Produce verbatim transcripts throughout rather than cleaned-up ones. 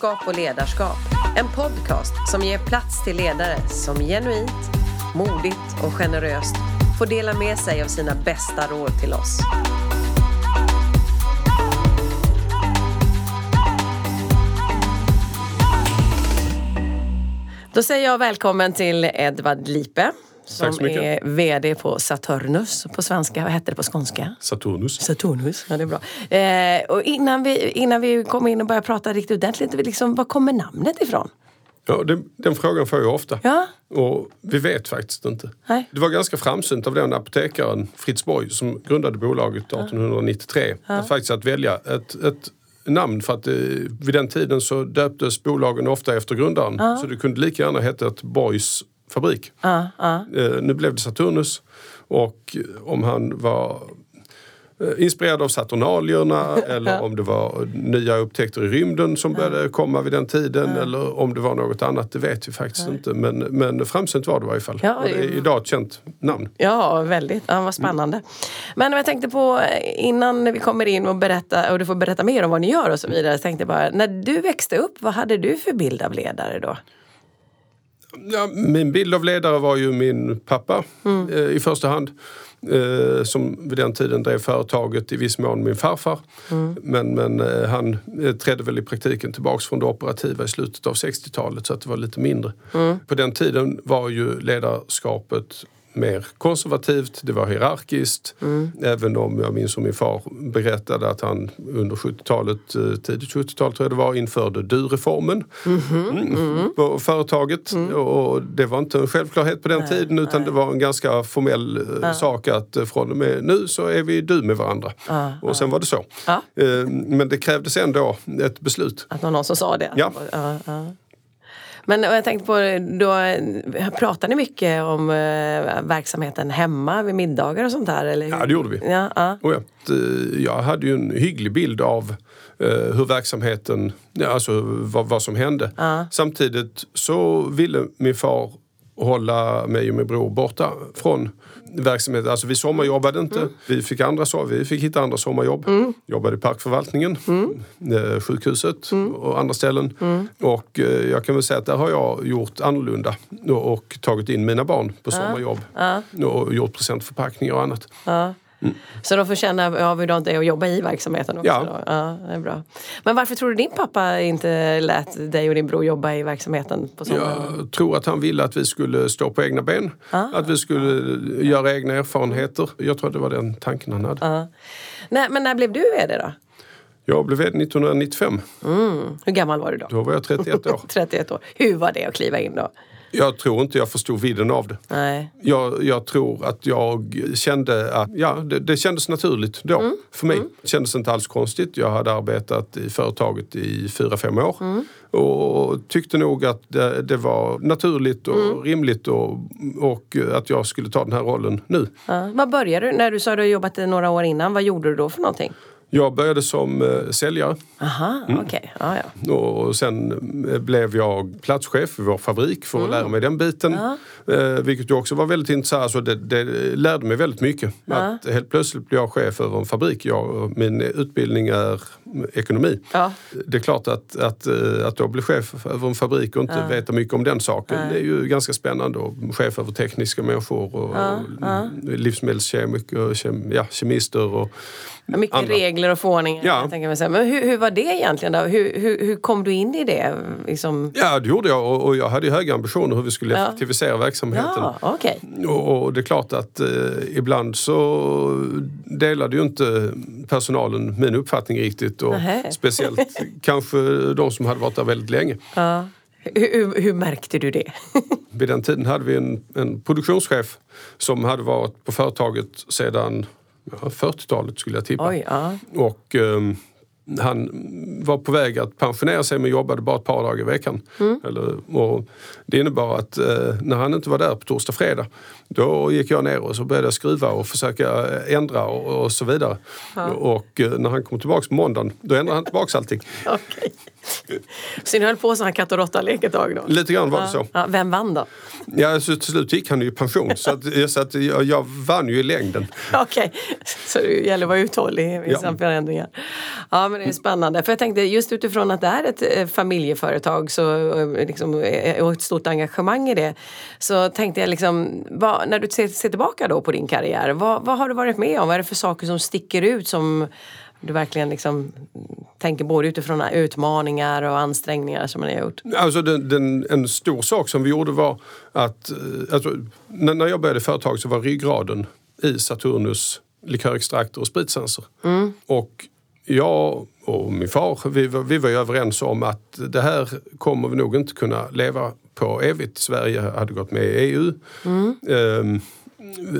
Klokskap och ledarskap. En podcast som ger plats till ledare som genuint, modigt och generöst får dela med sig av sina bästa råd till oss. Då säger jag välkommen till Edward Liepe som är vd på Saturnus på svenska. Vad heter det på skånska? Saturnus. Saturnus, ja det är bra. Eh, och innan vi, innan vi kommer in och börjar prata riktigt ordentligt, liksom, var kommer namnet ifrån? Ja, det, den frågan får jag ofta. Ja. Och vi vet faktiskt inte. Nej. Det var ganska framsynt av den apotekaren Fritz Borg som grundade bolaget arton nittiotre. Ja. Att faktiskt att välja ett... ett namn för att eh, vid den tiden så döptes bolagen ofta efter grundaren. Uh-huh. Så det kunde lika gärna heta ett Borgs fabrik. Uh-huh. Eh, nu blev det Saturnus och om han var eh, inspirerad av Saturnalierna eller om det var nya upptäckter i rymden som började komma vid den tiden uh-huh. eller om det var något annat, det vet vi faktiskt uh-huh. inte. Men, men framsynt var det i varje fall. Ja, och det är idag ett känt namn. Ja, väldigt. Ja, vad spännande. Mm. Men jag tänkte på, innan vi kommer in och berätta, och du får berätta mer om vad ni gör och så vidare, så tänkte jag bara, när du växte upp, vad hade du för bild av ledare då? Ja, min bild av ledare var ju min pappa mm. eh, i första hand, eh, som vid den tiden drev företaget, i viss mån min farfar. Mm. Men, men eh, han trädde väl i praktiken tillbaks från det operativa i slutet av sextiotalet, så att det var lite mindre. Mm. På den tiden var ju ledarskapet mer konservativt, det var hierarkiskt. Mm. Även om jag minns som min far berättade att han under sjuttiotalet, tidigt sjuttiotalet tror jag det var, införde du-reformen mm-hmm. mm. på företaget. Mm. Och det var inte en självklarhet på den nej, tiden utan nej. Det var en ganska formell ja. sak att från och med nu så är vi du med varandra. Ja, och sen ja. var det så. Ja. Men det krävdes ändå ett beslut. Att någon som sa det. Ja. ja, ja. Men jag tänkte på, då pratar ni mycket om verksamheten hemma vid middagar och sånt där? Eller? Ja, det gjorde vi. Ja, ja. Och jag, jag hade ju en hygglig bild av hur verksamheten, alltså vad, vad som hände. Ja. Samtidigt så ville min far hålla mig och min bror borta från verksamheten. Alltså vi sommarjobbade inte. Mm. Vi fick andra så vi fick hitta andra sommarjobb. Mm. Jobbade i parkförvaltningen, mm. sjukhuset mm. och andra ställen. Mm. Och jag kan väl säga att där har jag gjort annorlunda och tagit in mina barn på sommarjobb. Mm. Och gjort presentförpackningar och annat. Mm. Mm. Så de får känna ja, hur det är att jobba i verksamheten också ja. Då. Ja, det är bra. Men varför tror du din pappa inte lät dig och din bror jobba i verksamheten på sommaren? Jag tror att han ville att vi skulle stå på egna ben. Ah. Att vi skulle ah. göra egna erfarenheter. Jag tror att det var den tanken han hade. Ah. Nej, men när blev du vd då? Jag blev vd nittonhundranittiofem. Mm. Hur gammal var du då? Då var jag trettioett år. trettioett år. Hur var det att kliva in då? Jag tror inte jag förstod vidden av det. Nej. Jag, jag tror att jag kände att ja, det, det kändes naturligt då mm. för mig. Mm. Det kändes inte alls konstigt. Jag hade arbetat i företaget i fyra, fem år. Mm. Och tyckte nog att det, det var naturligt och mm. rimligt och, och att jag skulle ta den här rollen nu. Ja. Vad började du? När du sa att du jobbat några år innan, vad gjorde du då för någonting? Jag började som eh, säljare. Aha, mm. okej. Okay. Ah, ja. Och sen blev jag platschef i vår fabrik för mm. att lära mig den biten. Ah. Eh, vilket ju också var väldigt intressant. Alltså det, det lärde mig väldigt mycket. Ah. Att helt plötsligt blev jag chef över en fabrik. Jag, min utbildning är ekonomi. Ah. Det är klart att, att, att då bli chef över en fabrik och inte ah. veta mycket om den saken. Ah. Det är ju ganska spännande. Och chef över tekniska människor och, ah. Ah. och livsmedelskemiker, kem, ja, kemister och ja, mycket andra. Regler och förordningar. Ja. Men hur, hur var det egentligen då? Hur, hur, hur kom du in i det? Liksom? Ja, det gjorde jag. Och, och jag hade höga ambitioner hur vi skulle ja. effektivisera verksamheten. Ja, okay. och, och det är klart att eh, ibland så delade ju inte personalen min uppfattning riktigt. Och uh-huh. speciellt kanske de som hade varit där väldigt länge. Ja. Hur, hur märkte du det? Vid den tiden hade vi en, en produktionschef som hade varit på företaget sedan... Ja, fyrtiotalet skulle jag tippa. Oj, ja. Och um, han var på väg att pensionera sig men jobbade bara ett par dagar i veckan. Mm. Eller, och det innebar att uh, när han inte var där på torsdag och fredag då gick jag ner och så började jag skruva och försöka ändra och, och så vidare. Ja. Och uh, när han kom tillbaka på måndagen då ändrade han tillbaka allting. Okej. Så ni höll på sådana här katt och råttalek ett tag då? Lite grann var det så. Ja, vem vann då? Ja, så till slut gick han ju i pension. så att, så att jag, jag vann ju i längden. Okej, okay. Så det gäller att vara uthållig i ja. Samförändringar. Ja, men det är spännande. För jag tänkte just utifrån att det är ett familjeföretag så, liksom, och ett stort engagemang i det. Så tänkte jag liksom, vad, när du ser, ser tillbaka då på din karriär, vad, vad har du varit med om? Vad är det för saker som sticker ut som du verkligen liksom tänker både utifrån utmaningar och ansträngningar som man har gjort? Alltså den, den, en stor sak som vi gjorde var att alltså, när jag började företag så var ryggraden i Saturnus likörextraktor och spritsensor. Mm. Och jag och min far, vi var, vi var ju överens om att det här kommer vi nog inte kunna leva på evigt. Sverige hade gått med i E U. Mm. Um,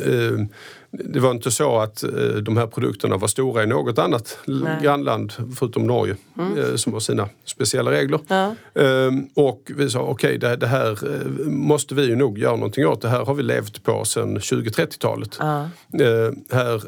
um, Det var inte så att de här produkterna var stora i något annat Nej. grannland förutom Norge mm. som har sina speciella regler. Ja. Och vi sa okej, okay, det här måste vi ju nog göra någonting åt. Det här har vi levt på sedan tjugo trettiotalet. Ja. Här,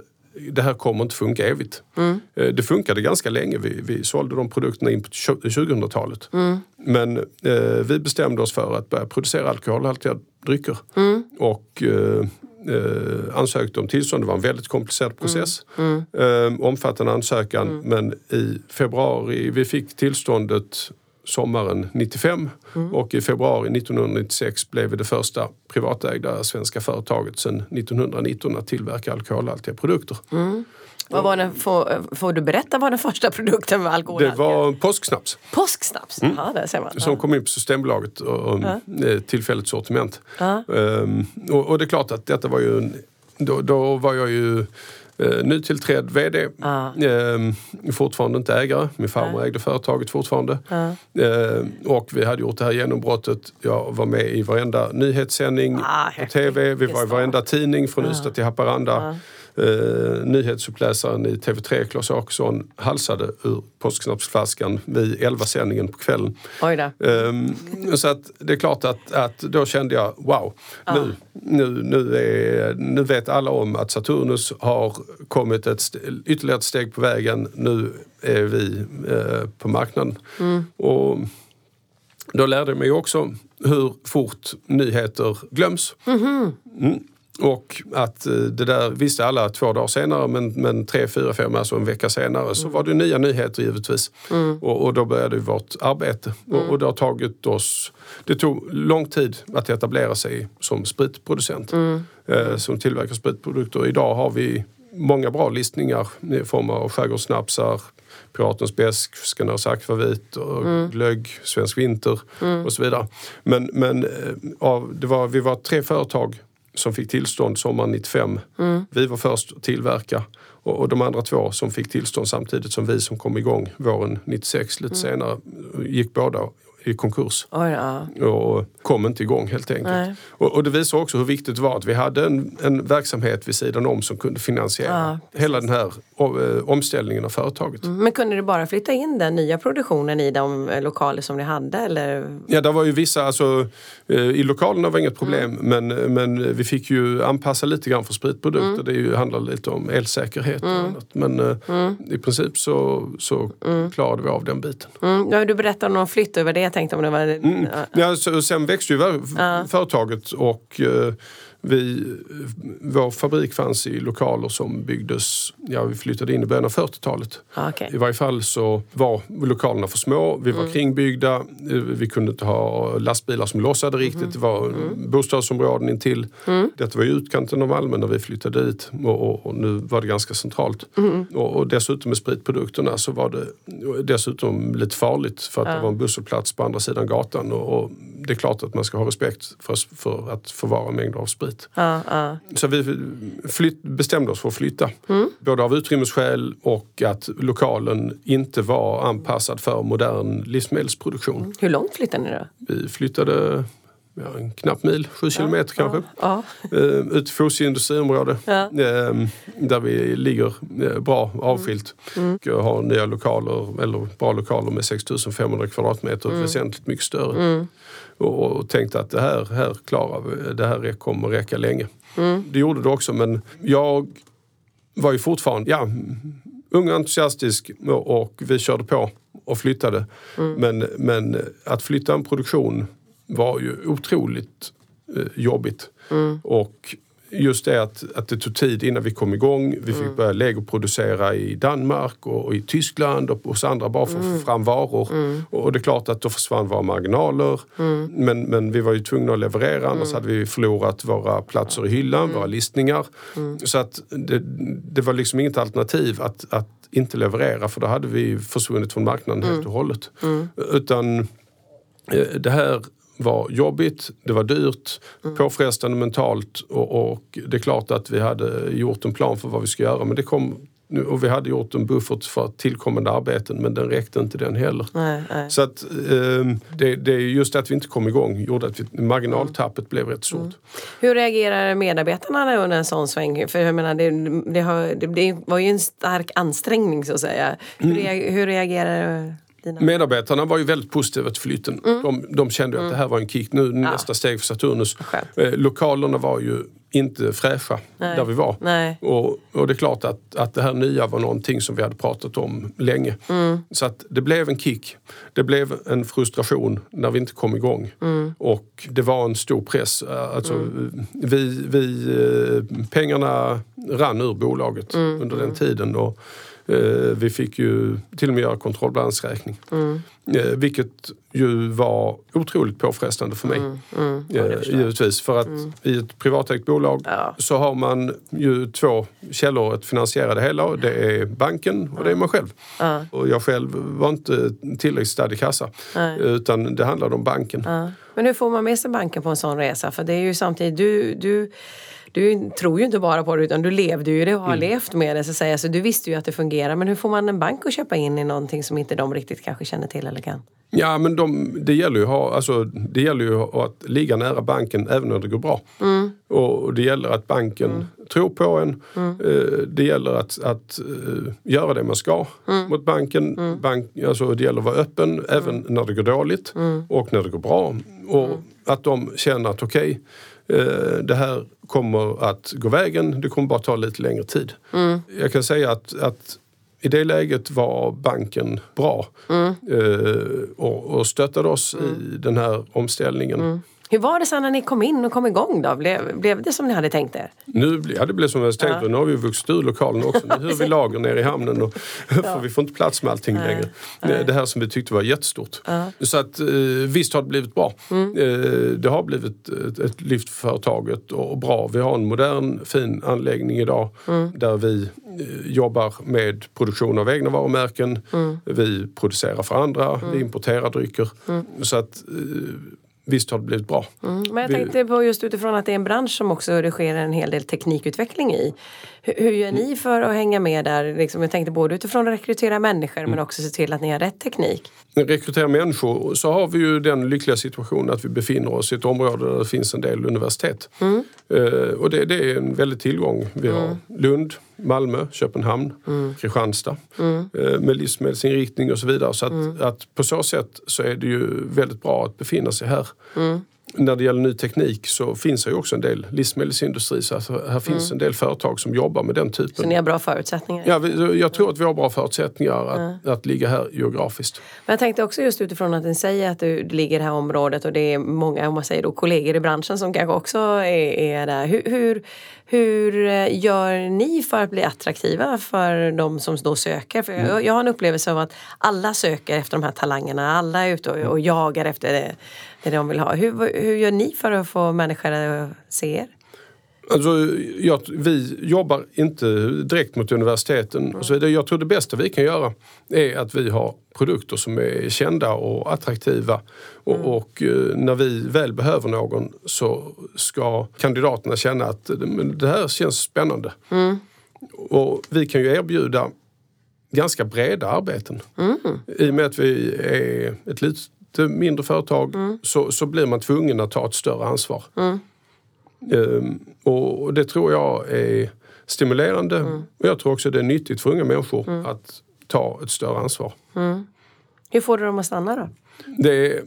det här kommer inte funka evigt. Mm. Det funkade ganska länge. Vi, vi sålde de produkterna in på tjugohundratalet. Mm. Men eh, vi bestämde oss för att börja producera alkoholhaltiga drycker. Mm. Och... Eh, Eh, ansökte om tillstånd. Det var en väldigt komplicerad process. Mm. Mm. Eh, omfattande ansökan. Mm. Men i februari, vi fick tillståndet sommaren nittiofem mm. och i februari nittonhundranittiosex blev vi det första privatägda svenska företaget sedan nittonhundranitton att tillverka alkoholhaltiga produkter. Mm. Vad var den, får, får du berätta vad den första produkten med alkohol? Det var påsksnaps. Påsksnaps, mm. ja, det ser man. Som kom in på Systembolaget och ja. tillfälligt sortiment. Ja. Um, och, och det är klart att detta var ju... Då, då var jag ju uh, nytillträdd vd. Ja. Um, fortfarande inte ägare. Min farmor ja. ägde företaget fortfarande. Ja. Um, och vi hade gjort det här genombrottet. Jag var med i varenda nyhetssändning ja, på tv. Vi var i varenda tidning från ja. Ystad till Haparanda. Ja. Eh, nyhetsuppläsaren i T V tre, Claes Ackesson, halsade ur påsksnapsflaskan vid elva-sändningen på kvällen. Oj då. Eh, så att det är klart att, att då kände jag, wow, ah. nu, nu, nu, är, nu vet alla om att Saturnus har kommit ett st- ytterligare ett steg på vägen. Nu är vi eh, på marknaden. Mm. Och då lärde jag mig också hur fort nyheter glöms. Mm-hmm. Mm. Och att det där visste alla två dagar senare, men, men tre, fyra, fem, alltså en vecka senare så var det nya nyheter givetvis. Mm. Och, och då började vårt arbete. Mm. Och, och det har tagit oss, det tog lång tid att etablera sig som spritproducent, mm. eh, som tillverkar spritprodukter. Idag har vi många bra listningar i form av skärgårdssnapsar, Piratens bäsk, Skanörs akvavit och mm. glögg, Svensk vinter mm. och så vidare. Men, men av, det var, vi var tre företag som fick tillstånd sommaren nittiofem. Mm. Vi var först att tillverka. Och, och de andra två som fick tillstånd samtidigt som vi som kom igång våren nittiosex lite mm. senare gick båda i konkurs. Oh ja. Och kom inte igång helt enkelt. Och, och det visar också hur viktigt det var att vi hade en, en verksamhet vid sidan om som kunde finansiera ja, hela den här omställningen av företaget. Mm. Men kunde du bara flytta in den nya produktionen i de lokaler som ni hade? Eller? Ja, det var ju vissa, alltså i lokalerna var inget problem mm. men, men vi fick ju anpassa lite grann för spritprodukter. Mm. Det är ju, handlar lite om elsäkerhet mm. och annat. Men mm. i princip så, så mm. klarade vi av den biten. Mm. Ja, du berättade om någon flytt över det. Tänkte om det var... Mm. Ja, så, sen växte ju ja. företaget och eh, vi, vår fabrik fanns i lokaler som byggdes, ja vi flyttade in i början av fyrtiotalet. Ah, okay. I varje fall så var lokalerna för små, vi var mm. kringbyggda, vi kunde inte ha lastbilar som lossade riktigt, mm. det var mm. bostadsområden intill. Mm. Detta var ju utkanten av Malmö när vi flyttade dit och, och, och nu var det ganska centralt. Mm. Och, och dessutom med spritprodukterna så var det dessutom lite farligt för att ja. det var en busshållplats på andra sidan gatan och, och det är klart att man ska ha respekt för, för att förvara mängder av sprit. Ja, ja. Så vi flytt, bestämde oss för att flytta. Mm. Både av utrymmesskäl och att lokalen inte var anpassad för modern livsmedelsproduktion. Mm. Hur långt flyttade ni då? Vi flyttade ja, en knapp mil, sju ja, kilometer kanske. Ja, ja. Ut i Fosie industriområde. Ja. Där vi ligger bra avskilt. Mm. Och har nya lokaler, eller bra lokaler med sex tusen femhundra kvadratmeter. Mm. Väsentligt mycket större. Mm. Och tänkte att det här, här klarar vi, det här kommer räcka länge. Mm. Det gjorde det också, men jag var ju fortfarande ja, ung och entusiastisk och vi körde på och flyttade. Mm. Men, men att flytta en produktion var ju otroligt eh, jobbigt. Mm. Och just det att, att det tog tid innan vi kom igång. Vi mm. fick börja legoproducera i Danmark och, och i Tyskland och hos andra bara för att mm. få fram varor. Mm. Och det är klart att då försvann våra marginaler. Mm. Men, men vi var ju tvungna att leverera, annars mm. hade vi förlorat våra platser i hyllan, mm. våra listningar. Mm. Så att det, det var liksom inget alternativ att, att inte leverera, för då hade vi försvunnit från marknaden mm. helt och hållet. Mm. Utan det här var jobbigt, det var dyrt, mm. påfrestande mentalt och, och det är klart att vi hade gjort en plan för vad vi skulle göra, men det kom, och vi hade gjort en buffert för tillkommande arbeten, men den räckte inte den heller. Nej, nej. Så att eh, det, det är just att vi inte kom igång gjorde att vi, marginaltappet mm. blev rätt stort. Mm. Hur reagerar medarbetarna under en sån sväng? För jag menar, det, det, har, det, det var ju en stark ansträngning så att säga. Hur, mm. hur reagerar dina? Medarbetarna var ju väldigt positiva till flytten. Mm. De, de kände mm. att det här var en kick nu, nästa ja. Steg för Saturnus. Eh, lokalerna var ju inte fräscha Nej. Där vi var. Nej. Och, och det är klart att, att det här nya var någonting som vi hade pratat om länge. Mm. Så att det blev en kick. Det blev en frustration när vi inte kom igång. Mm. Och det var en stor press. Alltså, mm. vi, vi, pengarna rann ur bolaget mm. under den tiden. Och eh, vi fick ju till och med göra kontrollbalansräkning. Mm. Eh, vilket ju var otroligt påfrestande för mig. Mm, mm, ja, eh, givetvis. För att mm. i ett privatägt bolag ja. Så har man ju två källor att finansiera det hela. Det är banken och ja. Det är man själv. Ja. Och jag själv var inte tillräckligt stadig kassa. Nej. Utan det handlade om banken. Ja. Men hur får man med sig banken på en sån resa? För det är ju samtidigt, du, du, du tror ju inte bara på det, utan du levde ju det och har mm. levt med det. Så, säga. Så du visste ju att det fungerar. Men hur får man en bank att köpa in i någonting som inte de riktigt kanske känner till eller kan? Ja, men de, det gäller ju, ha, alltså, det gäller ju att ligga nära banken även när det går bra. Mm. Och det gäller att banken mm. tror på en. Mm. Det gäller att, att göra det man ska mm. mot banken. Mm. Bank, alltså, det gäller att vara öppen mm. även när det går dåligt mm. och när det går bra. Och mm. att de känner att okej, okay, det här kommer att gå vägen. Det kommer bara ta lite längre tid. Mm. Jag kan säga att... att i det läget var banken bra mm. och, och stöttade oss mm. i den här omställningen. Mm. Hur var det sen när ni kom in och kom igång då? Blev, blev det som ni hade tänkt er? Nu, ja, det blev som vi hade tänkt. Ja. Nu har vi vuxit ur lokalen också. Nu hör vi lager ner i hamnen och för vi får inte plats med allting Nej. Längre. Nej. Det här som vi tyckte var jättestort. Ja. Så att visst har det blivit bra. Mm. Det har blivit ett, ett lyft för företaget och bra. Vi har en modern, fin anläggning idag mm. där vi jobbar med produktion av egna varumärken. Mm. Vi producerar för andra. Mm. Vi importerar drycker. Mm. Så att... visst har det blivit bra. Mm, men jag tänkte på just utifrån att det är en bransch som också det sker en hel del teknikutveckling i. Hur, hur gör ni för att hänga med där? Liksom, jag tänkte både utifrån att rekrytera människor mm. men också se till att ni har rätt teknik. Rekrytera människor, så har vi ju den lyckliga situationen att vi befinner oss i ett område där det finns en del universitet. Mm. Uh, och det, det är en väldig tillgång. Vi mm. har Lund, Malmö, Köpenhamn, mm. Kristianstad mm. uh, med livsmedelsinriktning och så vidare. Så att, mm. att på så sätt så är det ju väldigt bra att befinna sig här. Mm. När det gäller ny teknik så finns det ju också en del livsmedelsindustri, så här finns mm. en del företag som jobbar med den typen. Så ni har bra förutsättningar? Ja, vi, jag tror att vi har bra förutsättningar att, mm. att ligga här geografiskt. Men jag tänkte också just utifrån att ni säger att du ligger i det här området och det är många, om man säger då, kollegor i branschen som kanske också är, är där. Hur, hur, hur gör ni för att bli attraktiva för de som då söker? För mm. jag, jag har en upplevelse av att alla söker efter de här talangerna, alla är ute och, och jagar efter det, det de vill ha. Hur, hur gör ni för att få människor att se er? Alltså, jag, vi jobbar inte direkt mot universiteten. Mm. Så jag tror det bästa vi kan göra är att vi har produkter som är kända och attraktiva. Mm. Och, och när vi väl behöver någon så ska kandidaterna känna att det här känns spännande. Mm. Och vi kan ju erbjuda ganska breda arbeten. Mm. I och med att vi är ett litet mindre företag mm. så, så blir man tvungen att ta ett större ansvar. Mm. Ehm, och det tror jag är stimulerande mm. och jag tror också det är nyttigt för unga människor mm. att ta ett större ansvar. Mm. Hur får du dem att stanna då? Det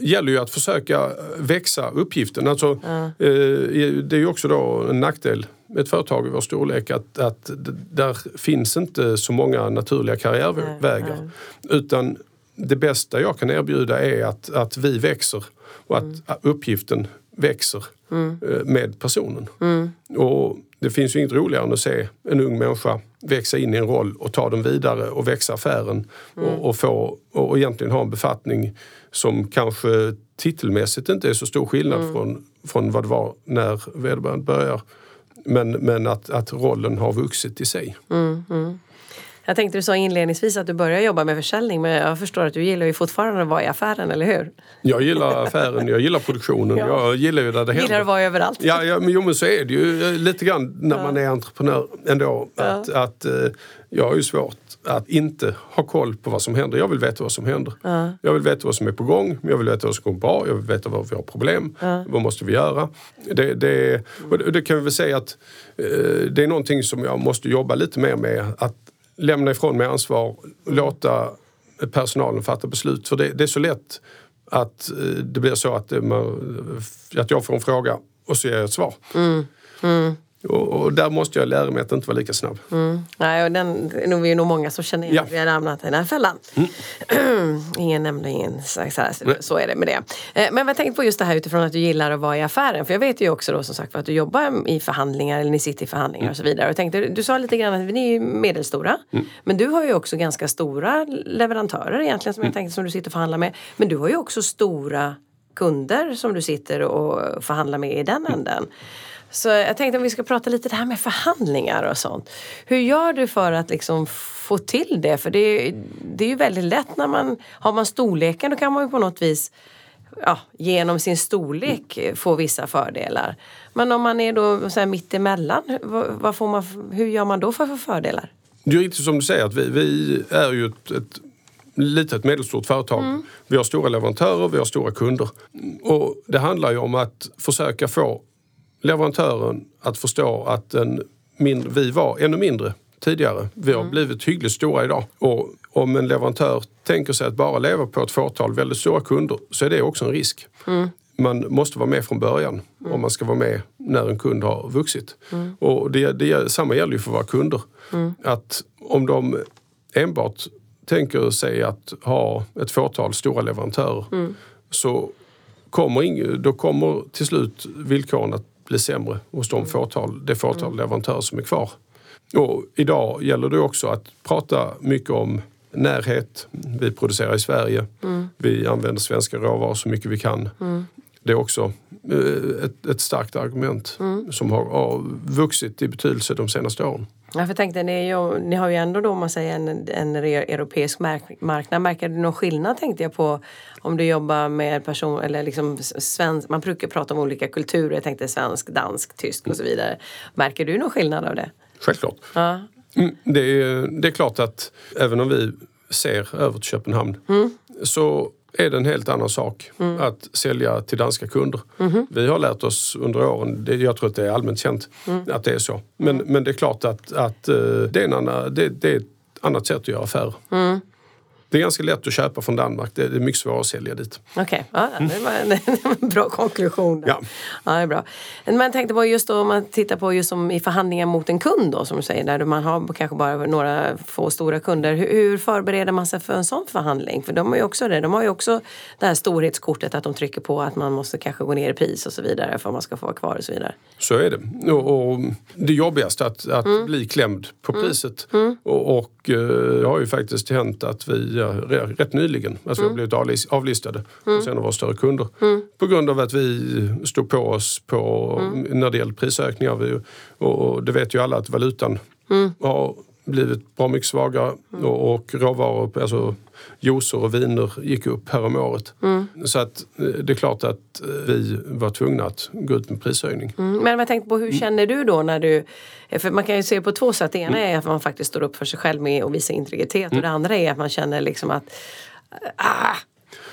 gäller ju att försöka växa uppgiften. Alltså, mm. eh, det är ju också då en nackdel med ett företag i vår storlek att, att där finns inte så många naturliga karriärvägar. Mm. Utan det bästa jag kan erbjuda är att, att vi växer och att mm. uppgiften växer. mm. med personen. Mm. Och det finns ju inget roligare än att se en ung människa växa in i en roll och ta den vidare och växa affären mm. och, och, få, och egentligen ha en befattning som kanske titelmässigt inte är så stor skillnad mm. från, från vad det var när vederbörande börjar. Men, men att, att rollen har vuxit i sig. Mm, mm. Jag tänkte du sa inledningsvis att du började jobba med försäljning, men jag förstår att du gillar ju fortfarande att vara i affären, eller hur? Jag gillar affären, jag gillar produktionen, ja. jag gillar ju där det händer. Gillar att vara överallt. Ja, ja, men, jo, men så är det ju lite grann när ja. man är entreprenör ändå. Att, ja. att, att, jag har ju svårt att inte ha koll på vad som händer. Jag vill veta vad som händer. Ja. Jag vill veta vad som är på gång, jag vill veta vad som går bra, jag vill veta vad vi har problem, ja. vad måste vi göra. Det, det, och det kan vi väl säga att det är någonting som jag måste jobba lite mer med, att lämna ifrån mig ansvar och låta personalen fatta beslut. För det, det är så lätt att det blir så att, man, att jag får en fråga och så ger jag ett svar. Mm. Mm. Och, och där måste jag lära mig att inte vara lika snabb. Mm. Nej, och den, nu är vi nog många som känner igen ja. att vi har ramlat i den här fällan. Mm. ingen nämner ingen, så, så är det med det. Men jag tänkte på just det här utifrån att du gillar att vara i affären. För jag vet ju också då som sagt att du jobbar i förhandlingar, eller ni sitter i förhandlingar mm. och så vidare. Och tänkte, du sa lite grann att ni är ju medelstora. Mm. Men du har ju också ganska stora leverantörer egentligen som, jag tänkte, som du sitter och förhandlar med. Men du har ju också stora kunder som du sitter och förhandlar med i den änden. Mm. Så jag tänkte om vi ska prata lite det här med förhandlingar och sånt. Hur gör du för att liksom få till det? För det är, det är ju väldigt lätt när man har man storleken, då kan man ju på något vis ja, genom sin storlek få vissa fördelar. Men om man är då så här mitt emellan, vad, vad får man, hur gör man då för, för fördelar? Det är riktigt som du säger att vi, vi är ju ett, ett litet medelstort företag. Mm. Vi har stora leverantörer, vi har stora kunder. Och det handlar ju om att försöka få leverantören att förstå att en mindre, vi var ännu mindre tidigare. Vi har mm. blivit hyggligt stora idag. Och om en leverantör tänker sig att bara leva på ett fåtal väldigt stora kunder så är det också en risk. Mm. Man måste vara med från början mm. om man ska vara med när en kund har vuxit. Mm. Och det, det, samma gäller ju för våra kunder. Mm. Att om de enbart tänker sig att ha ett fåtal stora leverantörer mm. så kommer ing, då kommer till slut villkoren att blir sämre hos de fåtal, det fåtal mm. leverantörer som är kvar. Och idag gäller det också att prata mycket om närhet. Vi producerar i Sverige. Mm. Vi använder svenska råvaror så mycket vi kan. Mm. Det är också ett, ett starkt argument mm. som har vuxit i betydelse de senaste åren. Ja, för tänkte, ni, ju, ni har ju ändå då, om man säger, en, en europeisk mark- marknad. Märker du någon skillnad, tänkte jag på, om du jobbar med person, eller liksom svensk, man brukar prata om olika kulturer, jag tänkte svensk, dansk, tysk och så vidare. Märker du någon skillnad av det? Självklart. Ja. Mm, det, är, det är klart att även om vi ser över till Köpenhamn mm. så är det en helt annan sak mm. att sälja till danska kunder. Mm. Vi har lärt oss under åren, det, jag tror att det är allmänt känt mm. att det är så. Men, mm. men det är klart att, att det, är en annan, det, det är ett annat sätt att göra affärer. Mm. Det är ganska lätt att köpa från Danmark. Det är mycket svårare att sälja dit. Okej, okay. ja, det var en, en bra konklusion. Där. Ja. Ja, det är bra. Men man tänkte på just då, om man tittar på just som i förhandlingar mot en kund då, som du säger, där man har kanske bara några få stora kunder. Hur, hur förbereder man sig för en sån förhandling? För de har ju också det. De har ju också det här storhetskortet att de trycker på att man måste kanske gå ner i pris och så vidare för att man ska få vara kvar och så vidare. Så är det. Och, och det jobbigaste att, att mm. bli klämd på mm. priset. Mm. Och, och det har ju faktiskt hänt att vi rätt nyligen. Alltså mm. vi har blivit avlistade mm. och sen av våra större kunder. Mm. På grund av att vi stod på oss på, mm. när det gäller prisökningar. Vi, och det vet ju alla att valutan mm. har blivit bra mycket svagare mm. och, och råvaror, alltså juicer och viner gick upp här om året. Mm. Så att det är klart att vi var tvungna att gå ut med prishöjning. Mm. Men jag tänkte på, hur känner du då när du, för man kan ju se på två sätt. Det ena är att man faktiskt står upp för sig själv med och visar integritet mm. och det andra är att man känner liksom att ah,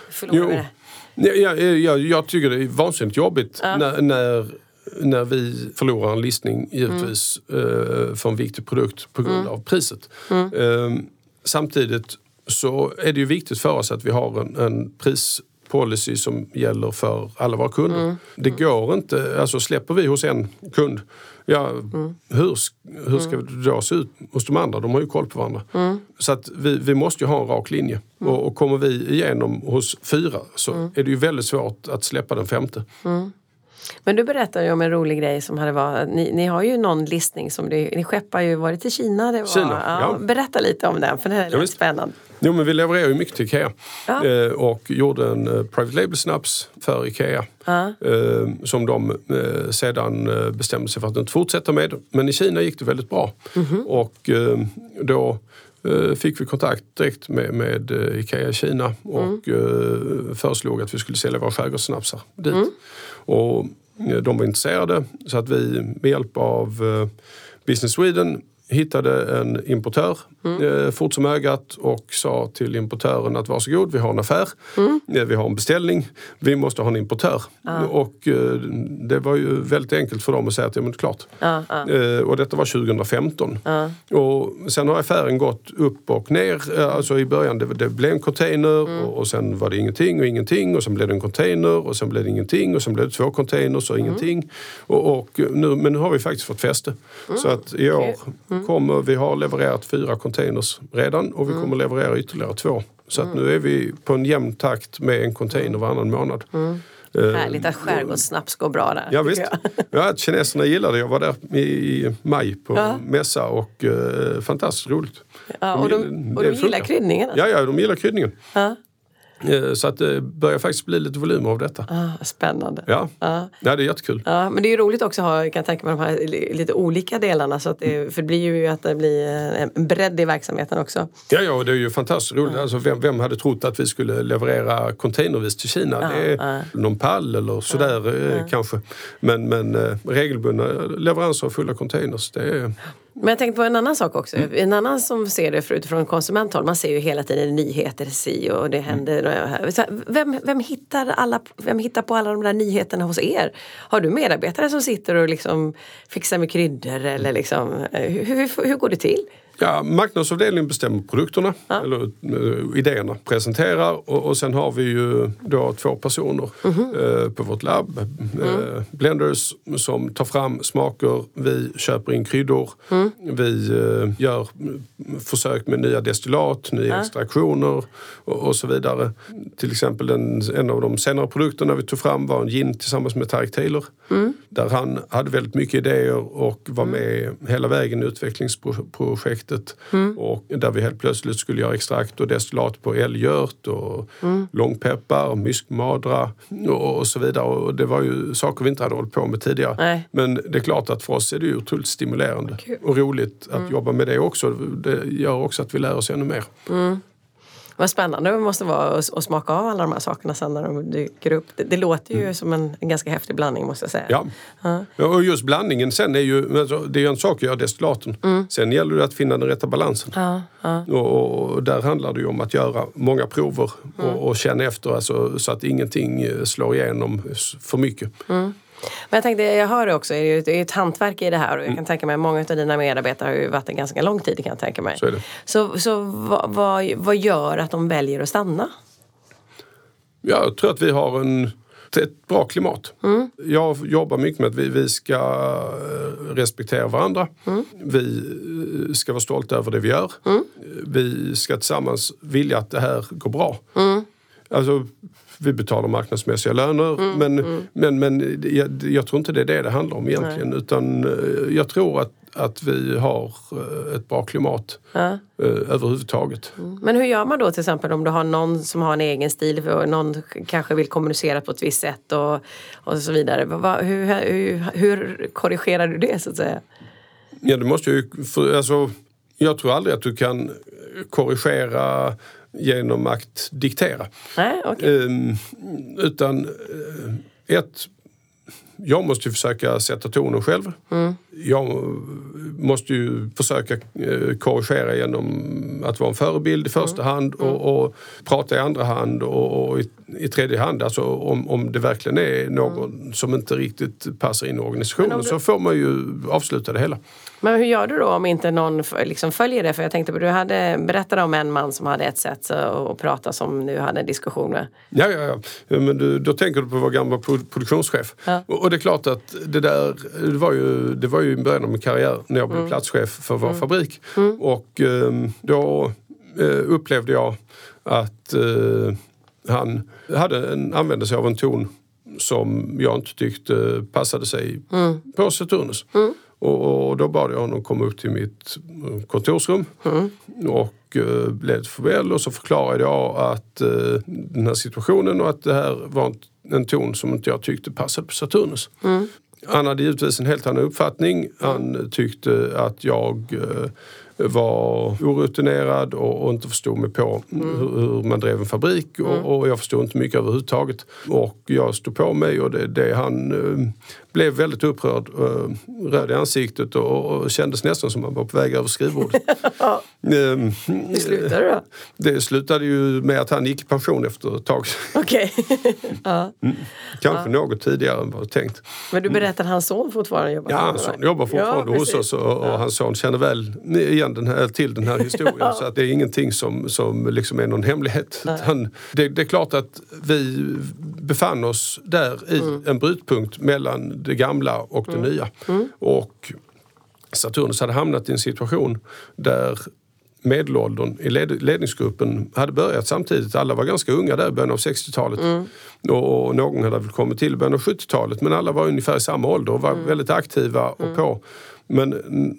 förlorar det. Jag, jag, jag tycker det är vansinnigt jobbigt ja. när, när när vi förlorar en listning givetvis mm. för en viktig produkt på grund mm. av priset. Mm. Samtidigt så är det ju viktigt för oss att vi har en, en prispolicy som gäller för alla våra kunder. Mm. Det går inte, alltså släpper vi hos en kund, ja, mm. hur, hur ska det då se ut hos de andra? De har ju koll på varandra. Mm. Så att vi, vi måste ju ha en rak linje. Mm. Och, och kommer vi igenom hos fyra så mm. är det ju väldigt svårt att släppa den femte. Mm. Men du berättade ju om en rolig grej som hade varit. Ni, ni har ju någon listning som du, ni skeppar ju, var det till Kina? Det var, Kina, ja. Ja. Berätta lite om den, för det är ja, lite spännande. Jo, men vi levererar ju mycket till IKEA. Ja. Eh, och gjorde en eh, private label snaps för IKEA. Ja. Eh, som de eh, sedan bestämde sig för att inte fortsätta med. Men i Kina gick det väldigt bra. Mm-hmm. Och eh, då... fick vi kontakt direkt med, med IKEA Kina och mm. föreslog att vi skulle sälja våra skärgårdssnapsar dit. Mm. Och de var intresserade, så att vi med hjälp av Business Sweden hittade en importör mm. fort som ögat och sa till importören att varsågod, vi har en affär, mm. vi har en beställning, vi måste ha en importör. Ah. Och det var ju väldigt enkelt för dem att säga att det är klart. Ah, ah. Och detta var tjugo femton. Ah. Och sen har affären gått upp och ner. Alltså i början det, det blev en container mm. och, och sen var det ingenting och ingenting och sen blev det en container och sen blev det ingenting och sen blev det två containers och mm. ingenting. Och, och nu, men nu har vi faktiskt fått fäste. Mm. Så att i år mm. Kommer, vi har levererat fyra containers redan och vi mm. kommer leverera ytterligare två. Så att mm. nu är vi på en jämn takt med en container varannan månad. Mm. Uh, Härligt att skärgårdssnaps går bra där. Ja visst, ja, kineserna gillar det. Jag var där i maj på ja. mässa och uh, fantastiskt roligt. Ja, och de, de, och de gillar kryddningen. Ja, ja, de gillar kryddningen. Ja. Så att det börjar faktiskt bli lite volym av detta. Ah, spännande. Ja, ah. ja det är jättekul. Ah, men det är ju roligt också att ha, jag kan tänka mig, de här lite olika delarna. Så att det, för det blir ju att det blir en bredd i verksamheten också. Ja, ja, det är ju fantastiskt roligt. Ah. Alltså, vem, vem hade trott att vi skulle leverera containervis till Kina? Ah, det är ah. någon pall eller sådär ah, ah. kanske. Men, men regelbundna leveranser av fulla containers, det är... Men jag tänkte på en annan sak också. Mm. En annan som ser det utifrån konsumenthåll. Man ser ju hela tiden nyheter, si och det händer. Mm. Vem, vem, hittar alla, vem hittar på alla de där nyheterna hos er? Har du medarbetare som sitter och liksom fixar med kryddor? Eller liksom, hur, hur, hur går det till? Ja, marknadsavdelningen bestämmer produkterna, ja. eller äh, idéerna, presenterar och, och sen har vi ju då två personer mm-hmm. äh, på vårt labb, mm. äh, blenders som tar fram smaker, vi köper in kryddor, mm. vi äh, gör försök med nya destillat, nya ja. extraktioner och, och så vidare. Till exempel den, en av de senare produkterna vi tog fram var en gin tillsammans med Tareq Taylor, mm. där han hade väldigt mycket idéer och var mm. med hela vägen i utvecklingsprojekt. Mm. Och där vi helt plötsligt skulle göra extrakt och destillat på älgört och mm. långpeppar och myskmadra och, och så vidare. Och det var ju saker vi inte hade hållit på med tidigare. Nej. Men det är klart att för oss är det ju otroligt stimulerande okay. och roligt att mm. jobba med det också. Det gör också att vi lär oss ännu mer. Mm. Vad spännande det måste vara att smaka av alla de här sakerna sen när de dyker upp. Det, det låter ju mm. som en, en ganska häftig blandning måste jag säga. Ja, uh. ja och just blandningen sen är ju, det är ju en sak att göra destillaten. Mm. Sen gäller det att finna den rätta balansen. Uh. Uh. Och, och där handlar det ju om att göra många prover mm. och, och känna efter alltså, så att ingenting slår igenom för mycket. Mm. Men jag tänkte, jag hör det också, det är ju ett, ett hantverk i det här och jag kan tänka mig, många av dina medarbetare har ju varit en ganska lång tid, kan jag tänka mig. Så är det. Så, så vad, vad, vad gör att de väljer att stanna? Jag tror att vi har en, ett bra klimat. Mm. Jag jobbar mycket med att vi, vi ska respektera varandra. Mm. Vi ska vara stolta över det vi gör. Mm. Vi ska tillsammans vilja att det här går bra. Mm. Alltså, vi betalar marknadsmässiga löner, mm, men, mm. men, men jag, jag tror inte det är det det handlar om egentligen. Nej. Utan jag tror att, att vi har ett bra klimat äh. överhuvudtaget. Mm. Men hur gör man då till exempel om du har någon som har en egen stil och någon kanske vill kommunicera på ett visst sätt och, och så vidare. Va, hur, hur, hur korrigerar du det så att säga? Ja, det måste ju... För, alltså, jag tror aldrig att du kan korrigera... genom att diktera. Nej, okay. um, utan uh, ett jag måste ju försöka sätta tonen själv. Mm. Jag måste ju försöka uh, korrigera genom att vara en förebild i första mm. hand och, och prata i andra hand och, och i, i tredje hand. Alltså om, om det verkligen är någon mm. som inte riktigt passar in i organisationen du... så får man ju avsluta det hela. Men hur gör du då om inte någon liksom följer det? För jag tänkte på, du hade berättade om en man som hade ett sätt att prata som nu hade en diskussion med. Ja, ja, ja. ja men du, då tänker du på vår gamla produktionschef. Ja. Och, och det är klart att det där, det var ju, det var ju i början av min karriär när jag blev mm. platschef för vår mm. fabrik. Mm. Och då upplevde jag att han hade en, använde sig av en ton som jag inte tyckte passade sig mm. på Saturnus. Mm. Och, och då bad jag honom komma upp till mitt kontorsrum mm. och eh, blev förväl och så förklarade jag att eh, den här situationen och att det här var en, en ton som inte jag tyckte passade på Saturnus. Mm. Han hade givetvis en helt annan uppfattning. Han tyckte att jag eh, var orutinerad och, och inte förstod mig på mm. hur, hur man drev en fabrik och, mm. och jag förstod inte mycket överhuvudtaget. Och jag stod på mig och det, det han eh, blev väldigt upprörd, eh, röd i ansiktet och, och kändes nästan som att han var på väg över skrivbordet. eh, det slutade då? Det slutade ju med att han gick i pension efter ett tag. Okej. Okay. ja. mm. Kanske ja. något tidigare än vad jag tänkt. Men du berättar att hans son fortfarande jobbar? Ja, hans son jobbar fortfarande ja, hos oss och, och ja. hans son känner väl igen Den här, till den här historien ja. så att det är ingenting som, som liksom är någon hemlighet. Utan det, det är klart att vi befann oss där i mm. en brytpunkt mellan det gamla och mm. det nya. Mm. Och Saturnus hade hamnat i en situation där medelåldern i led, ledningsgruppen hade börjat samtidigt. Alla var ganska unga där i början av sextiotalet mm. och, och någon hade väl kommit till i början av sjuttiotalet, men alla var ungefär i samma ålder och var mm. väldigt aktiva och mm. på. Men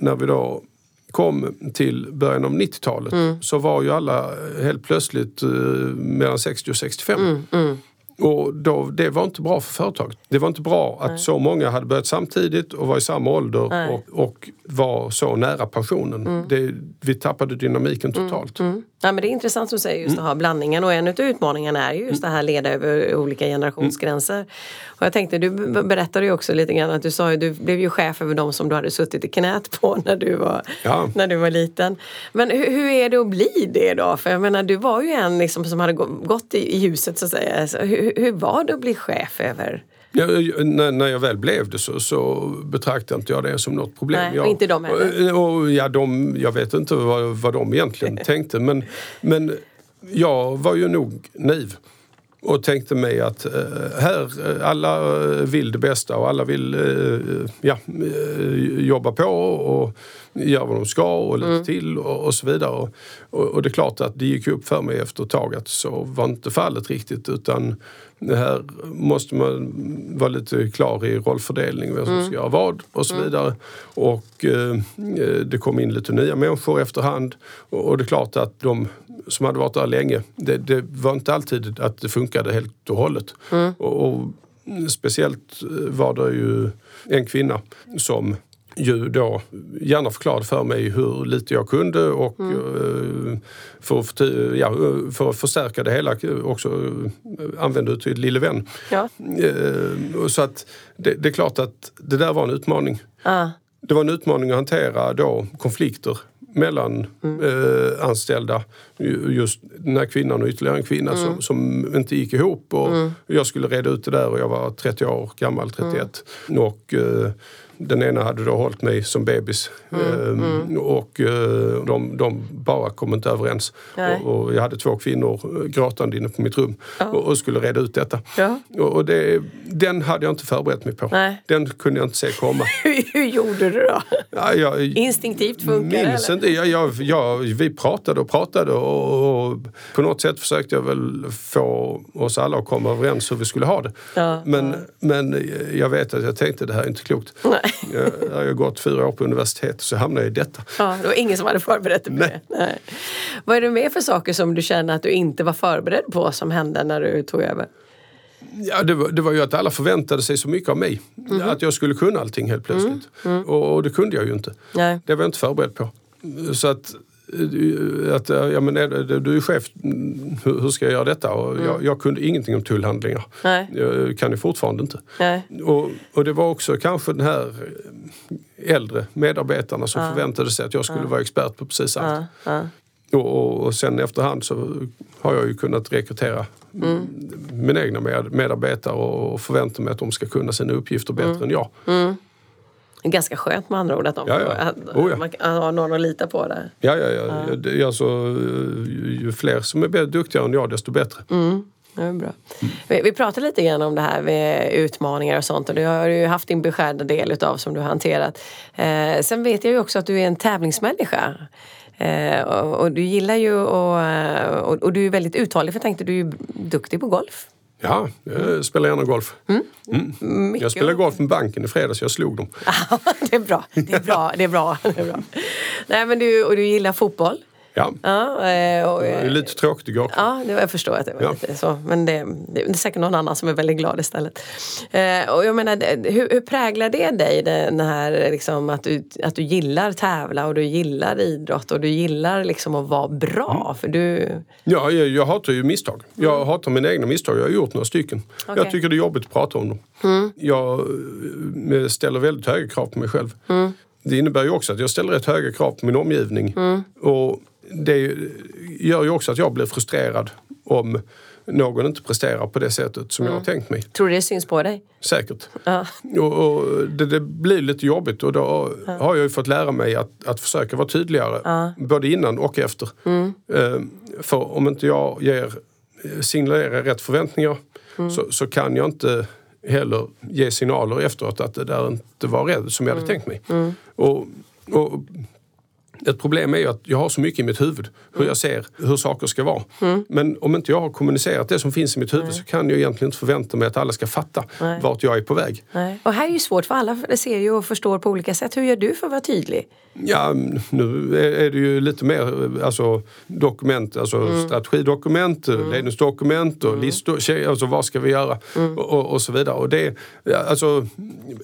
när vi då kom till början av nittiotalet mm. så var ju alla helt plötsligt eh, mellan sextio och sextiofem. Mm, mm. Och då, det var inte bra för företaget. Det var inte bra att Nej. så många hade börjat samtidigt och var i samma ålder och, och var så nära pensionen. Mm. Det, vi tappade dynamiken totalt. Mm, mm. Ja, men det är intressant som du säger just mm. den här blandningen, och en av utmaningarna är ju just mm. det här leda över olika generationsgränser. Mm. Och jag tänkte, du berättade ju också lite grann att du sa ju, du blev ju chef över dem som du hade suttit i knät på när du var, ja. när du var liten. Men hur, hur är det att bli det då? För jag menar, du var ju en liksom, som hade gått i ljuset så att säga. Alltså, hur, hur var det att bli chef över? Ja, när, när jag väl blev det så, så betraktade inte jag det som något problem. Nej, jag, inte de heller. Och, och, ja, de, jag vet inte vad, vad de egentligen tänkte. Men, men jag var ju nog naiv och tänkte mig att eh, här, alla vill det bästa och alla vill eh, ja, jobba på och göra vad de ska och lite mm. till och, och så vidare. Och, och det är klart att det gick upp för mig efter ett tag att så var inte fallet riktigt, utan det här måste man vara lite klar i rollfördelning, vem som ska göra vad och så vidare. Och eh, det kom in lite nya människor efterhand och, och det är klart att de som hade varit där länge, det, det var inte alltid att det funkade helt och hållet. Mm. Och, och speciellt var det ju en kvinna som ju då gärna förklarade för mig hur lite jag kunde och mm. för, för, ja, för att förstärka det hela också använde ut till lille vän. Ja. Så att det, det är klart att det där var en utmaning. Ah. Det var en utmaning att hantera då konflikter mellan mm. eh, anställda, just den här kvinnan och ytterligare en kvinna mm. som, som inte gick ihop och mm. jag skulle reda ut det där och jag var trettio år gammal, trettioett mm. och eh, den ena hade då hållit mig som bebis mm. Ehm, mm. och eh, de, de bara kom inte överens och, och jag hade två kvinnor gråtande inne på mitt rum ja. och, och skulle reda ut detta ja. och, och det, den hade jag inte förberett mig på. Nej. Den kunde jag inte se komma. Hur gjorde du då? Ja, jag, instinktivt funkar det inte. Jag, jag, jag, vi pratade och pratade och, och på något sätt försökte jag väl få oss alla att komma överens hur vi skulle ha det ja. men, ja. men jag vet att jag tänkte det här är inte klokt. Nej. Jag, jag har gått fyra år på universitet så hamnade jag i detta. Ja, det var ingen som hade förberett dig på det. Nej. Vad är det mer för saker som du känner att du inte var förberedd på som hände när du tog över? Ja, det var, det var ju att alla förväntade sig så mycket av mig. Mm-hmm. Att jag skulle kunna allting helt plötsligt. Mm-hmm. Och, och det kunde jag ju inte. Nej. Det var jag inte förberedd på. Så att, att ja, men du är chef, hur ska jag göra detta? Och mm. jag, jag kunde ingenting om tullhandlingar. Nej. Jag kan ju fortfarande inte. Nej. Och, och det var också kanske den här äldre medarbetarna som ja. förväntade sig att jag skulle ja. vara expert på precis allt. Ja. Ja. Och, och sen efterhand så har jag ju kunnat rekrytera mm. mina egna med, medarbetare och förvänta mig att de ska kunna sina uppgifter bättre mm. än jag. Mm. Ganska skönt med andra ord att, de, ja, ja. att oh, ja. man har någon att lita på där. Ja, ja, ja. ja. Alltså, ju fler som är duktigare än jag, desto bättre. Mm. Det är bra. Mm. Vi, vi pratade lite grann om det här med utmaningar och sånt. Och du har ju haft din beskärda del utav som du har hanterat. Eh, sen vet jag ju också att du är en tävlingsmänniska. Eh, och, och du gillar ju och, och, och du är väldigt uttalig, för jag tänkte du är ju duktig på golf. Ja, jag spelar gärna golf. Mm. Mm. Jag spelade golf med banken i fredags, jag slog dem. det är bra, det är bra, det är bra. Det är bra. Nej, men du, och du gillar fotboll? Ja, ja och, och, det är lite tråkigt igår. Ja, jag förstår att det var ja. lite så. Men det, det är säkert någon annan som är väldigt glad istället. Och jag menar, hur, hur präglar det dig, den här, liksom, att, du, att du gillar tävla och du gillar idrott och du gillar liksom att vara bra? Mm. För du... Ja, jag, jag hatar ju misstag. Jag mm. hatar mina egna misstag. Jag har gjort några stycken. Okay. Jag tycker det är jobbigt att prata om dem. Mm. Jag ställer väldigt höga krav på mig själv. Mm. Det innebär ju också att jag ställer rätt höga krav på min omgivning. Mm. Och det gör ju också att jag blir frustrerad om någon inte presterar på det sättet som mm. jag har tänkt mig. Tror du det syns på dig? Säkert. Ja. Och, och det, det blir lite jobbigt och då ja. har jag ju fått lära mig att, att försöka vara tydligare. Ja. Både innan och efter. Mm. Ehm, för om inte jag ger, signalerar rätt förväntningar mm. så, så kan jag inte heller ge signaler efteråt att det där inte var rätt som jag hade mm. tänkt mig. Mm. Och, och ett problem är ju att jag har så mycket i mitt huvud hur jag ser hur saker ska vara. Mm. Men om inte jag har kommunicerat det som finns i mitt huvud Nej. så kan jag egentligen inte förvänta mig att alla ska fatta Nej. vart jag är på väg. Nej. Och här är ju svårt för alla ser ju och förstår på olika sätt. Hur gör du för att vara tydlig? Ja, nu är det ju lite mer alltså, dokument, alltså mm. strategidokument, mm. ledningsdokument och mm. listor, alltså vad ska vi göra mm. och, och så vidare. Och det, alltså,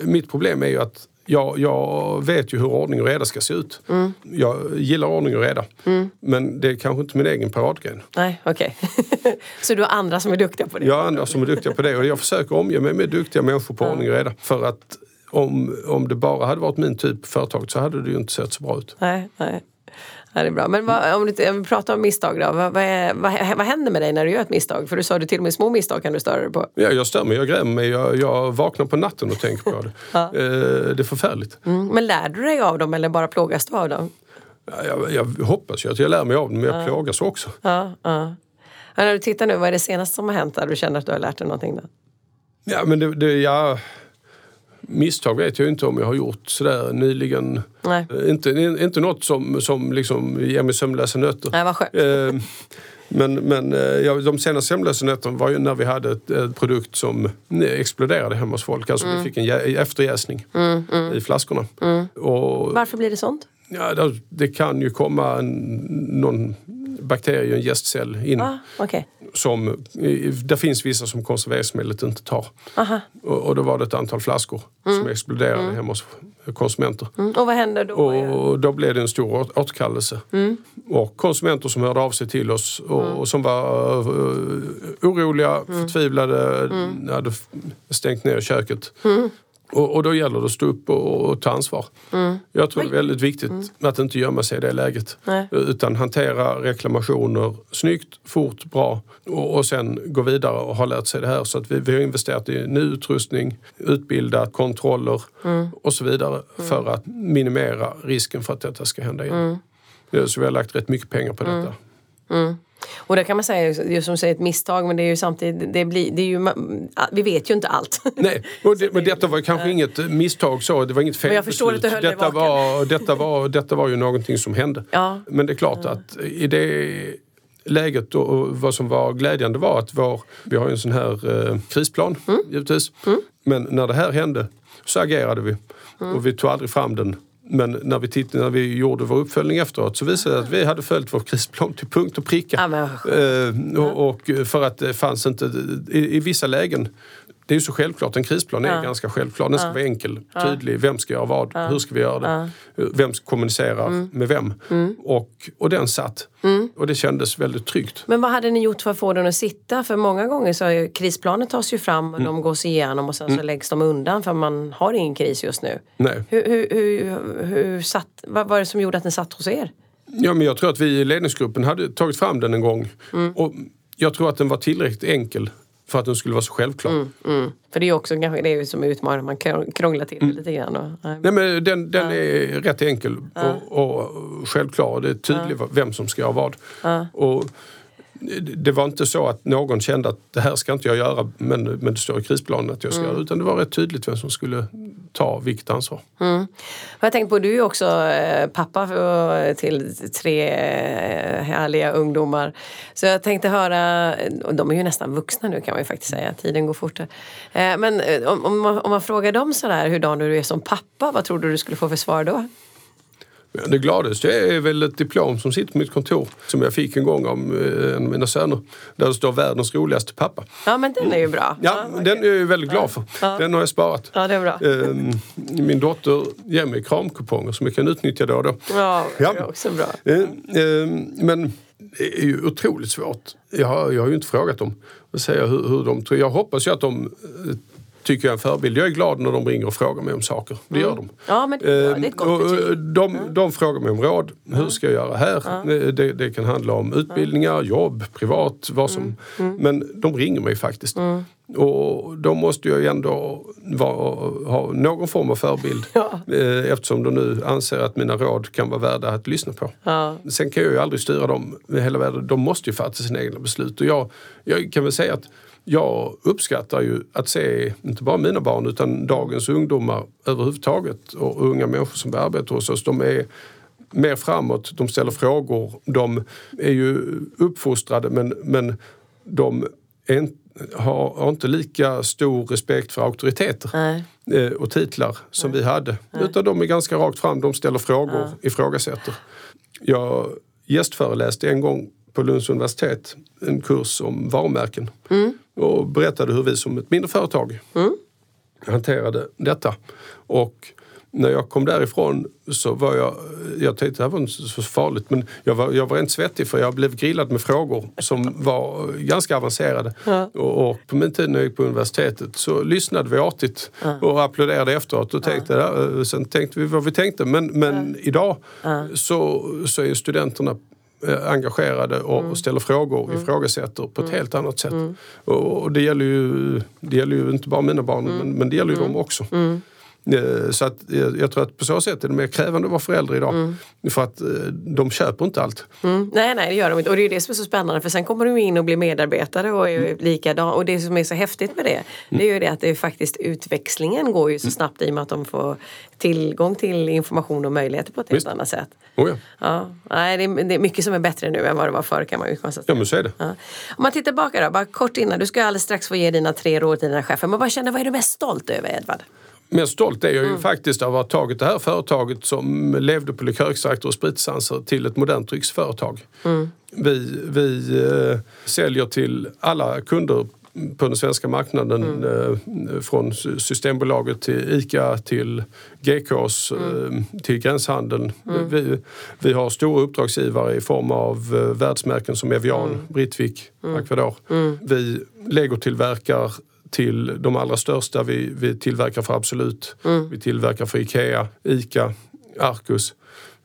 mitt problem är ju att Jag, jag vet ju hur ordning och reda ska se ut. Mm. Jag gillar ordning och reda. Mm. Men det är kanske inte min egen paradgren. Nej, okej. Okay. Så du har andra som är duktiga på det? Jag har andra som är duktiga på det. Och jag försöker omge mig med duktiga människor på ja. ordning och reda. För att om, om det bara hade varit min typ företag så hade det ju inte sett så bra ut. Nej, nej. Ja, det är bra. Men vad, om du pratar om misstag då, vad, vad, är, vad, vad händer med dig när du gör ett misstag? För du sa du till och med små misstag kan du störa dig på. Ja, jag stör mig, jag grämmer mig, jag, jag vaknar på natten och tänker på det. ja. eh, det är förfärligt. Mm. Men lär du dig av dem eller bara plågas du av dem? Ja, jag, jag hoppas ju att jag lär mig av dem, men jag ja. plågas också. Ja, ja. Ja, när du tittar nu, vad är det senaste som har hänt där du känner att du har lärt dig någonting då? Ja, men det, det jag... Misstag vet jag inte om jag har gjort sådär nyligen. Nej. Inte, inte något som, som liksom ger mig sömnlösa nötter. Nej, vad skönt. Eh, men men ja, de senaste sömnlösa nötterna var ju när vi hade ett, ett produkt som exploderade hemma hos folk. Alltså mm. vi fick en jä- efterjäsning mm, mm. i flaskorna. Mm. Och, varför blir det sånt? Ja, det, det kan ju komma en, någon... bakterier, en gästcell in. Ah, okay. Som, där finns vissa som konserveringsmedlet inte tar. Aha. Och, och då var det ett antal flaskor mm. som exploderade mm. hemma hos konsumenter. Mm. Och vad hände då? Och då blev det en stor återkallelse. Mm. Och konsumenter som hörde av sig till oss och, mm. och som var uh, oroliga, mm. förtvivlade, mm. hade stängt ner köket. Mm. Och, och då gäller det att stå upp och, och ta ansvar. Mm. Jag tror det är väldigt viktigt mm. att inte gömma sig i det läget. Nej. Utan hantera reklamationer snyggt, fort, bra. Och, och sen gå vidare och ha lärt sig det här. Så att vi, vi har investerat i ny utrustning, utbildat, kontroller mm. och så vidare. Mm. För att minimera risken för att detta ska hända igen. Mm. Så vi har lagt rätt mycket pengar på mm. detta. Mm. Och det kan man säga, just som säger ett misstag, men det är ju samtidigt, det blir, det är ju, vi vet ju inte allt. Nej, och det, men detta var kanske äh, inget misstag så, det var inget fel. Men jag förstår att du höll detta, var, detta, var, detta var ju någonting som hände. Ja. Men det är klart ja. att i det läget, och vad som var glädjande var att var, vi har ju en sån här eh, krisplan, mm. givetvis. Mm. Men när det här hände så agerade vi mm. och vi tog aldrig fram den. Men när vi tittade, när vi gjorde vår uppföljning efteråt så visade det att vi hade följt vår krisplan till punkt och pricka. Ja, eh, och, och för att det fanns inte i, i vissa lägen, det är ju så självklart, en krisplan är ja. ganska självklart. Den ska ja. vara enkel, tydlig, vem ska göra vad, ja. hur ska vi göra det, ja. vem ska kommunicera mm. med vem. Mm. Och, och den satt. Mm. Och det kändes väldigt tryggt. Men vad hade ni gjort för att få den att sitta? För många gånger så är krisplanen tas ju fram och mm. de går sig igenom och sen mm. så läggs de undan för man har ingen kris just nu. Nej. Hur, hur, hur, hur satt, vad var det som gjorde att den satt hos er? Ja, men jag tror att vi i ledningsgruppen hade tagit fram den en gång. Mm. Och jag tror att den var tillräckligt enkel för att den skulle vara så självklar. Mm, mm. För det är ju också kanske det är ju som utmanar man krånglar till mm. lite grann. Och, nej. nej men den, den ja. är rätt enkel och, och självklar. Det är tydligt ja. vem som ska göra vad. Ja. Och det var inte så att någon kände att det här ska inte jag göra, men, men det står i krisplanen att jag ska mm. göra, utan det var rätt tydligt vem som skulle ta vilket ansvar. Mm. Jag tänkte på, du är ju också pappa till tre härliga ungdomar, så jag tänkte höra, och de är ju nästan vuxna nu kan man ju faktiskt säga, tiden går fortare, men om man, om man frågar dem sådär, hur då du är som pappa, vad tror du du skulle få för svar då? Det gladaste är väl ett diplom som sitter på mitt kontor som jag fick en gång av en av mina söner. Där det står världens roligaste pappa. Ja, men den är ju bra. Ja, ah, den okay. är jag väldigt glad för. Ah. Den har jag sparat. Ja, ah, det är bra. Min dotter ger mig kramkuponger som jag kan utnyttja då och då. Ja, det är ja. också bra. Men det är ju otroligt svårt. Jag har, jag har ju inte frågat dem och säga hur, hur de tror. Jag hoppas ju att de tycker jag en förebild. Jag är glad när de ringer och frågar mig om saker. Det mm. gör de. Ja, men det är ett gott betyg. De, de frågar mig om råd. Mm. Hur ska jag göra här? Mm. Det, det kan handla om utbildningar, jobb, privat, vad som. Mm. Mm. Men de ringer mig faktiskt. Mm. Och då måste jag ju ändå vara, ha någon form av förebild. Ja. Eftersom de nu anser att mina råd kan vara värda att lyssna på. Ja. Sen kan jag ju aldrig styra dem hela världen. De måste ju fatta sina egna beslut. Och jag, jag kan väl säga att jag uppskattar ju att se inte bara mina barn utan dagens ungdomar överhuvudtaget och unga människor som arbetar hos oss. De är mer framåt, de ställer frågor, de är ju uppfostrade men, men de är inte, har, har inte lika stor respekt för auktoriteter. Nej. Och titlar som Nej. vi hade. Nej. Utan de är ganska rakt fram, de ställer frågor, ja. ifrågasätter. Jag gästföreläste en gång på Lunds universitet en kurs om varumärken. Mm. Och berättade hur vi som ett mindre företag mm. hanterade detta. Och när jag kom därifrån så var jag, jag tänkte det här var inte så farligt, men jag var, jag var inte svettig för jag blev grillad med frågor som var ganska avancerade. Ja. Och, och på min tid när jag gick på universitetet så lyssnade vi artigt ja. och applåderade efteråt och tänkte, ja. sen tänkte vi vad vi tänkte. Men, men ja. idag ja. Så, så är studenterna engagerade och mm. ställer frågor och mm. ifrågasätter på ett mm. helt annat sätt. Mm. Och det gäller, ju, det gäller ju inte bara mina barn, mm. men, men det gäller ju mm. dem också. Mm. Så att jag tror att på så sätt är det mer krävande att vara förälder idag. Mm. För att de köper inte allt. Mm. Nej, nej, det gör de inte. Och det är det som är så spännande. För sen kommer de in och blir medarbetare och är mm. likadan. Och det som är så häftigt med det, det är ju det att det faktiskt utväxlingen går ju så snabbt i och med att de får tillgång till information och möjligheter på ett helt annat sätt. Oh ja. Ja. Nej, det är, det är mycket som är bättre nu än vad det var förr kan man ju konstatera. Ja, men så är det. Ja. Om man tittar tillbaka då, bara kort innan. Du ska alldeles strax få ge dina tre råd till dina chefer. Men bara känna, vad är du mest stolt över, Edward? Men stolt är jag ju mm. faktiskt av att ha tagit det här företaget som levde på likörextrakter och spritsanser till ett modernt drycksföretag. Mm. Vi, vi eh, säljer till alla kunder på den svenska marknaden mm. eh, från Systembolaget till IKEA till G K:s mm. eh, till gränshandeln. Mm. Vi, vi har stora uppdragsgivare i form av eh, världsmärken som Evian, mm. Brittvik, mm. Ecuador. Mm. Vi legotillverkar till de allra största. Vi, vi tillverkar för Absolut. Mm. Vi tillverkar för IKEA, ICA, Arcus,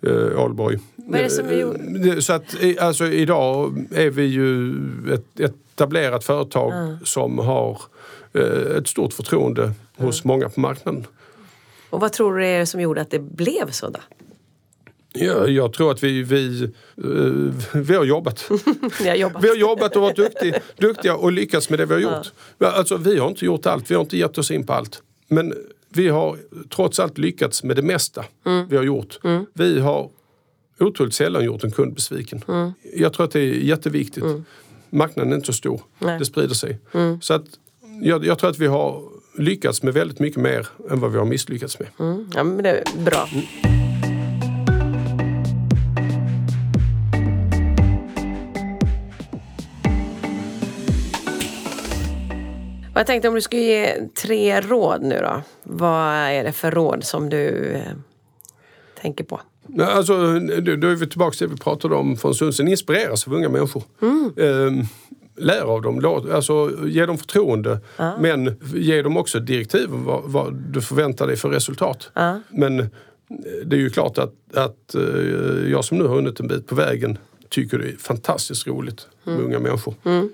eh, Allborg. Vad är det som vi... Så att alltså, idag är vi ju ett etablerat företag mm. som har eh, ett stort förtroende mm. hos många på marknaden. Och vad tror du är det som gjorde att det blev så då? Ja, jag tror att vi, vi, uh, vi har jobbat. har jobbat. Vi har jobbat och varit duktiga, duktiga och lyckats med det vi har gjort. Ja. Alltså, vi har inte gjort allt, vi har inte gett oss in på allt. Men vi har trots allt lyckats med det mesta mm. vi har gjort. Mm. Vi har otroligt sällan gjort en kund besviken. Mm. Jag tror att det är jätteviktigt. Mm. Marknaden är inte så stor, Nej. det sprider sig. Mm. Så att, jag, jag tror att vi har lyckats med väldigt mycket mer än vad vi har misslyckats med. Mm. Ja, men det är bra. Mm. Jag tänkte om du skulle ge tre råd nu då. Vad är det för råd som du eh, tänker på? Alltså, då är vi tillbaka till det vi pratade om från Sundsen. Inspireras av unga människor. Mm. Eh, lär av dem. Alltså, ge dem förtroende. Ah. Men ge dem också direktiv vad, vad du förväntar dig för resultat. Ah. Men det är ju klart att, att jag som nu har hunnit en bit på vägen tycker det är fantastiskt roligt mm. med unga människor. Mm.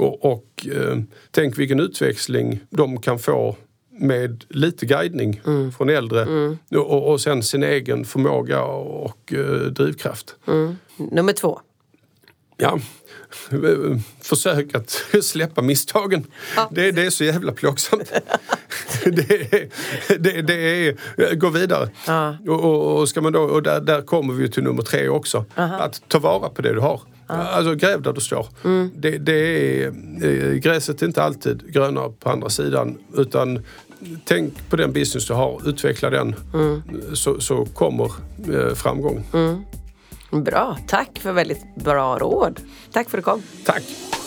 Och, och eh, tänk vilken utväxling de kan få med lite guidning mm. från äldre mm. och, och sen sin egen förmåga och, och eh, drivkraft. Mm. Nummer två. ja, försök att släppa misstagen. Ja. Det, det är så jävla plågsamt. det, det, det är, gå vidare. Ja. Och, och, ska man då, och där, där kommer vi till nummer tre också. Aha. Att ta vara på det du har. Ja. Alltså gräv där du står. Mm. Det, det är, gräset är inte alltid grönare på andra sidan, utan tänk på den business du har, utveckla den, mm. så, så kommer eh, framgång. Mm. Bra, tack för väldigt bra råd. Tack för att du kom. Tack.